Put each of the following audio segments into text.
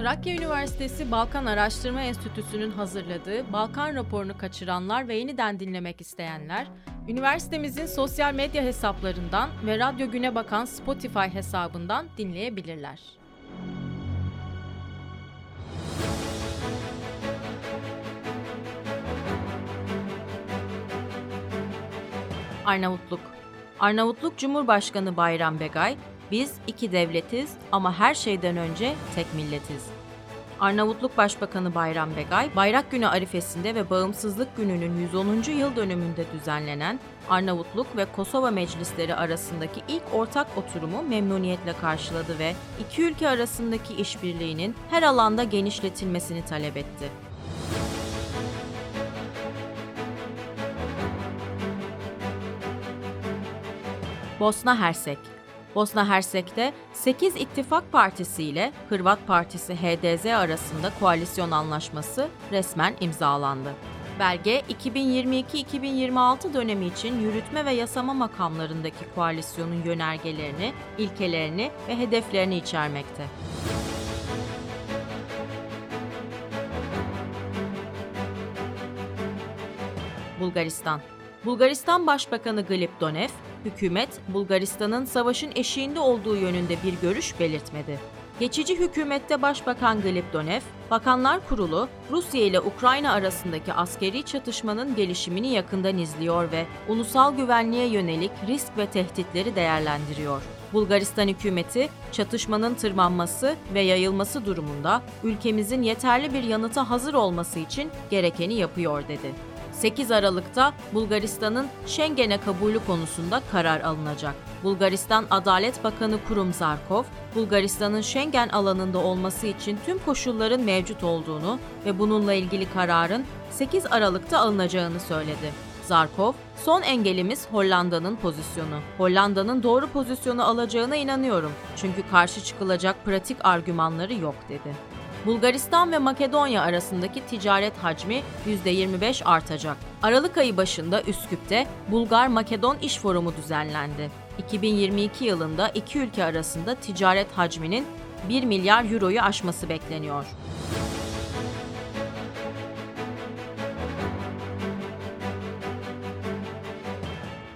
Trakya Üniversitesi Balkan Araştırma Enstitüsü'nün hazırladığı Balkan raporunu kaçıranlar ve yeniden dinlemek isteyenler, üniversitemizin sosyal medya hesaplarından ve Radyo Günebakan Spotify hesabından dinleyebilirler. Arnavutluk Cumhurbaşkanı Bayram Begaj, "Biz iki devletiz ama her şeyden önce tek milletiz." Arnavutluk Başbakanı Bayram Begaj, Bayrak Günü arifesinde ve Bağımsızlık Günü'nün 110. yıl dönümünde düzenlenen Arnavutluk ve Kosova meclisleri arasındaki ilk ortak oturumu memnuniyetle karşıladı ve iki ülke arasındaki işbirliğinin her alanda genişletilmesini talep etti. Bosna Hersek'te 8 ittifak partisi ile Hırvat Partisi HDZ arasında koalisyon anlaşması resmen imzalandı. Belge, 2022-2026 dönemi için yürütme ve yasama makamlarındaki koalisyonun yönergelerini, ilkelerini ve hedeflerini içermekte. Bulgaristan Başbakanı Galab Donev, hükümet Bulgaristan'ın savaşın eşiğinde olduğu yönünde bir görüş belirtmedi. Geçici hükümette Başbakan Galab Donev, Bakanlar Kurulu, Rusya ile Ukrayna arasındaki askeri çatışmanın gelişimini yakından izliyor ve ulusal güvenliğe yönelik risk ve tehditleri değerlendiriyor. Bulgaristan hükümeti, çatışmanın tırmanması ve yayılması durumunda ülkemizin yeterli bir yanıta hazır olması için gerekeni yapıyor dedi. 8 Aralık'ta Bulgaristan'ın Schengen'e kabulü konusunda karar alınacak. Bulgaristan Adalet Bakanı Kurum Zarkov, Bulgaristan'ın Schengen alanında olması için tüm koşulların mevcut olduğunu ve bununla ilgili kararın 8 Aralık'ta alınacağını söyledi. Zarkov, "Son engelimiz Hollanda'nın pozisyonu. Hollanda'nın doğru pozisyonu alacağına inanıyorum. Çünkü karşı çıkılacak pratik argümanları yok." dedi. Bulgaristan ve Makedonya arasındaki ticaret hacmi %25 artacak. Aralık ayı başında Üsküp'te Bulgar-Makedon İş Forumu düzenlendi. 2022 yılında iki ülke arasında ticaret hacminin 1 milyar euroyu aşması bekleniyor.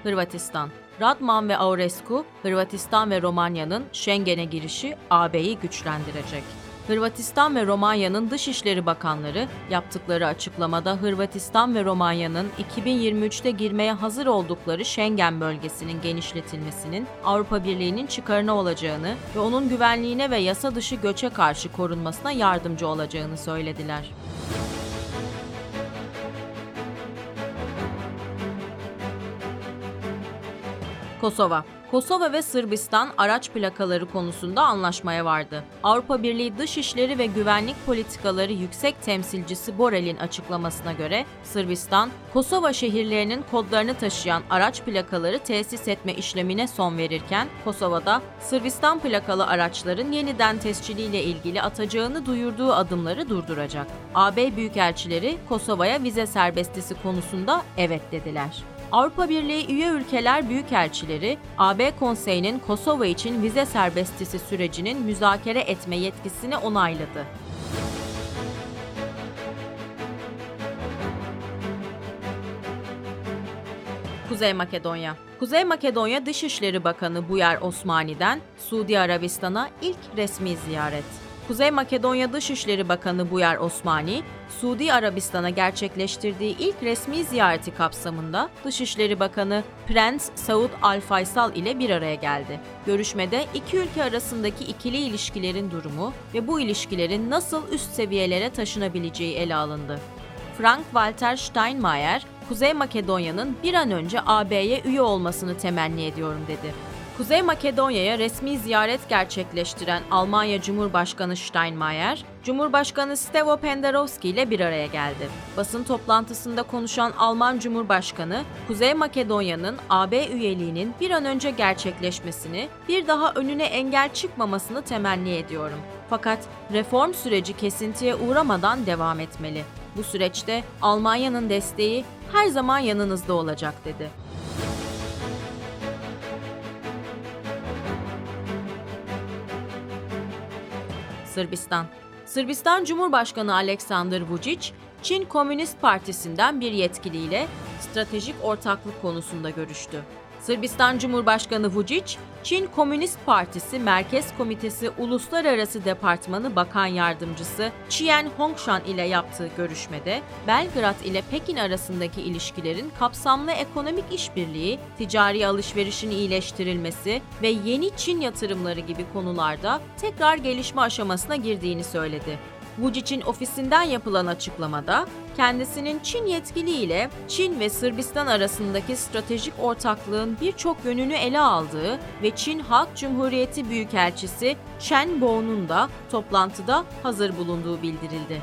Hırvatistan. Radman ve Auresco, Hırvatistan ve Romanya'nın Schengen'e girişi AB'yi güçlendirecek. Hırvatistan ve Romanya'nın Dışişleri Bakanları yaptıkları açıklamada Hırvatistan ve Romanya'nın 2023'te girmeye hazır oldukları Schengen bölgesinin genişletilmesinin Avrupa Birliği'nin çıkarına olacağını ve onun güvenliğine ve yasa dışı göçe karşı korunmasına yardımcı olacağını söylediler. Kosova ve Sırbistan araç plakaları konusunda anlaşmaya vardı. Avrupa Birliği Dışişleri ve Güvenlik Politikaları Yüksek Temsilcisi Borel'in açıklamasına göre Sırbistan, Kosova şehirlerinin kodlarını taşıyan araç plakaları tesis etme işlemine son verirken, Kosova'da Sırbistan plakalı araçların yeniden tesciliyle ilgili atacağını duyurduğu adımları durduracak. AB büyükelçileri Kosova'ya vize serbestisi konusunda evet dediler. Avrupa Birliği üye ülkeler büyükelçileri, AB Konseyi'nin Kosova için vize serbestisi sürecinin müzakere etme yetkisini onayladı. Kuzey Makedonya Dışişleri Bakanı Bujar Osmani'den Suudi Arabistan'a ilk resmi ziyaret. Kuzey Makedonya Dışişleri Bakanı Bujar Osmani, Suudi Arabistan'a gerçekleştirdiği ilk resmi ziyareti kapsamında Dışişleri Bakanı Prens Saud Al-Faisal ile bir araya geldi. Görüşmede iki ülke arasındaki ikili ilişkilerin durumu ve bu ilişkilerin nasıl üst seviyelere taşınabileceği ele alındı. Frank-Walter Steinmeier, "Kuzey Makedonya'nın bir an önce AB'ye üye olmasını temenni ediyorum." dedi. Kuzey Makedonya'ya resmi ziyaret gerçekleştiren Almanya Cumhurbaşkanı Steinmeier, Cumhurbaşkanı Stevo Pendarovski ile bir araya geldi. Basın toplantısında konuşan Alman Cumhurbaşkanı, Kuzey Makedonya'nın AB üyeliğinin bir an önce gerçekleşmesini, bir daha önüne engel çıkmamasını temenni ediyorum. Fakat reform süreci kesintiye uğramadan devam etmeli. Bu süreçte Almanya'nın desteği her zaman yanınızda olacak dedi. Sırbistan Sırbistan Cumhurbaşkanı Aleksandar Vučić, Çin Komünist Partisi'nden bir yetkiliyle stratejik ortaklık konusunda görüştü. Sırbistan Cumhurbaşkanı Vučić, Çin Komünist Partisi Merkez Komitesi Uluslararası Departmanı Bakan Yardımcısı Cihen Hongshan ile yaptığı görüşmede, Belgrad ile Pekin arasındaki ilişkilerin kapsamlı ekonomik işbirliği, ticari alışverişin iyileştirilmesi ve yeni Çin yatırımları gibi konularda tekrar gelişme aşamasına girdiğini söyledi. Vučić'in ofisinden yapılan açıklamada, kendisinin Çin yetkiliyle Çin ve Sırbistan arasındaki stratejik ortaklığın birçok yönünü ele aldığı ve Çin Halk Cumhuriyeti Büyükelçisi Chen Bo'nun da toplantıda hazır bulunduğu bildirildi.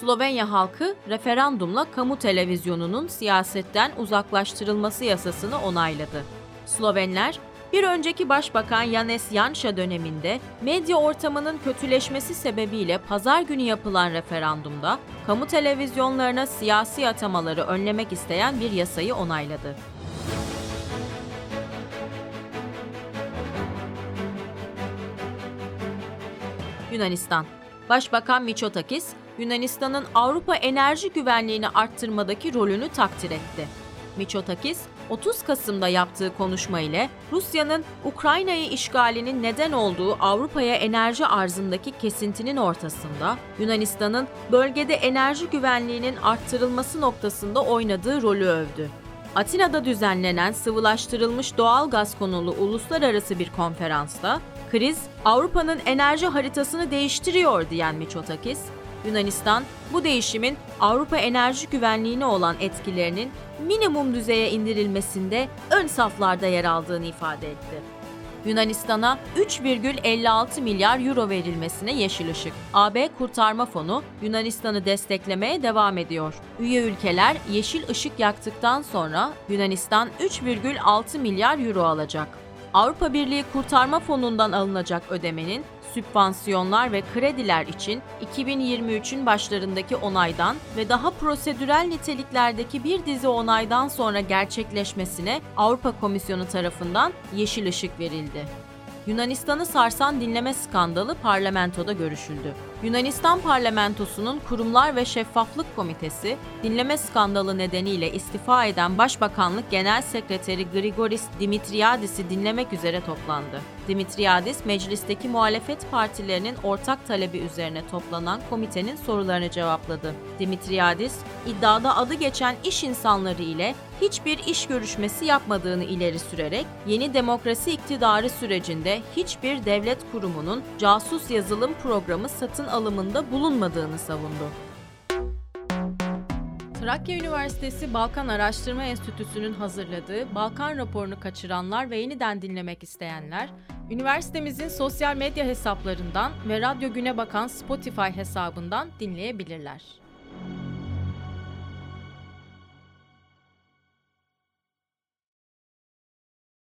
Slovenya halkı referandumla kamu televizyonunun siyasetten uzaklaştırılması yasasını onayladı. Slovenler, bir önceki Başbakan Janez Janša döneminde medya ortamının kötüleşmesi sebebiyle pazar günü yapılan referandumda kamu televizyonlarına siyasi atamaları önlemek isteyen bir yasayı onayladı. Yunanistan. Başbakan Mitsotakis, Yunanistan'ın Avrupa enerji güvenliğini arttırmadaki rolünü takdir etti. Mitsotakis, 30 Kasım'da yaptığı konuşma ile Rusya'nın Ukrayna'yı işgalinin neden olduğu Avrupa'ya enerji arzındaki kesintinin ortasında, Yunanistan'ın bölgede enerji güvenliğinin arttırılması noktasında oynadığı rolü övdü. Atina'da düzenlenen sıvılaştırılmış doğal gaz konulu uluslararası bir konferansta, "Kriz, Avrupa'nın enerji haritasını değiştiriyor" diyen Mitsotakis, Yunanistan, bu değişimin Avrupa enerji güvenliğine olan etkilerinin minimum düzeye indirilmesinde ön saflarda yer aldığını ifade etti. Yunanistan'a 3,56 milyar euro verilmesine yeşil ışık. AB Kurtarma Fonu Yunanistan'ı desteklemeye devam ediyor. Üye ülkeler yeşil ışık yaktıktan sonra Yunanistan 3,6 milyar euro alacak. Avrupa Birliği Kurtarma Fonu'ndan alınacak ödemenin sübvansiyonlar ve krediler için 2023'ün başlarındaki onaydan ve daha prosedürel niteliklerdeki bir dizi onaydan sonra gerçekleşmesine Avrupa Komisyonu tarafından yeşil ışık verildi. Yunanistan'ı sarsan dinleme skandalı parlamentoda görüşüldü. Yunanistan Parlamentosu'nun Kurumlar ve Şeffaflık Komitesi, dinleme skandalı nedeniyle istifa eden Başbakanlık Genel Sekreteri Grigoris Dimitriadis'i dinlemek üzere toplandı. Dimitriadis, meclisteki muhalefet partilerinin ortak talebi üzerine toplanan komitenin sorularını cevapladı. Dimitriadis, iddiada adı geçen iş insanları ile hiçbir iş görüşmesi yapmadığını ileri sürerek, yeni demokrasi iktidarı sürecinde hiçbir devlet kurumunun casus yazılım programı satın alımında bulunmadığını savundu. Trakya Üniversitesi Balkan Araştırma Enstitüsü'nün hazırladığı Balkan raporunu kaçıranlar ve yeniden dinlemek isteyenler, üniversitemizin sosyal medya hesaplarından ve Radyo Günebakan Spotify hesabından dinleyebilirler.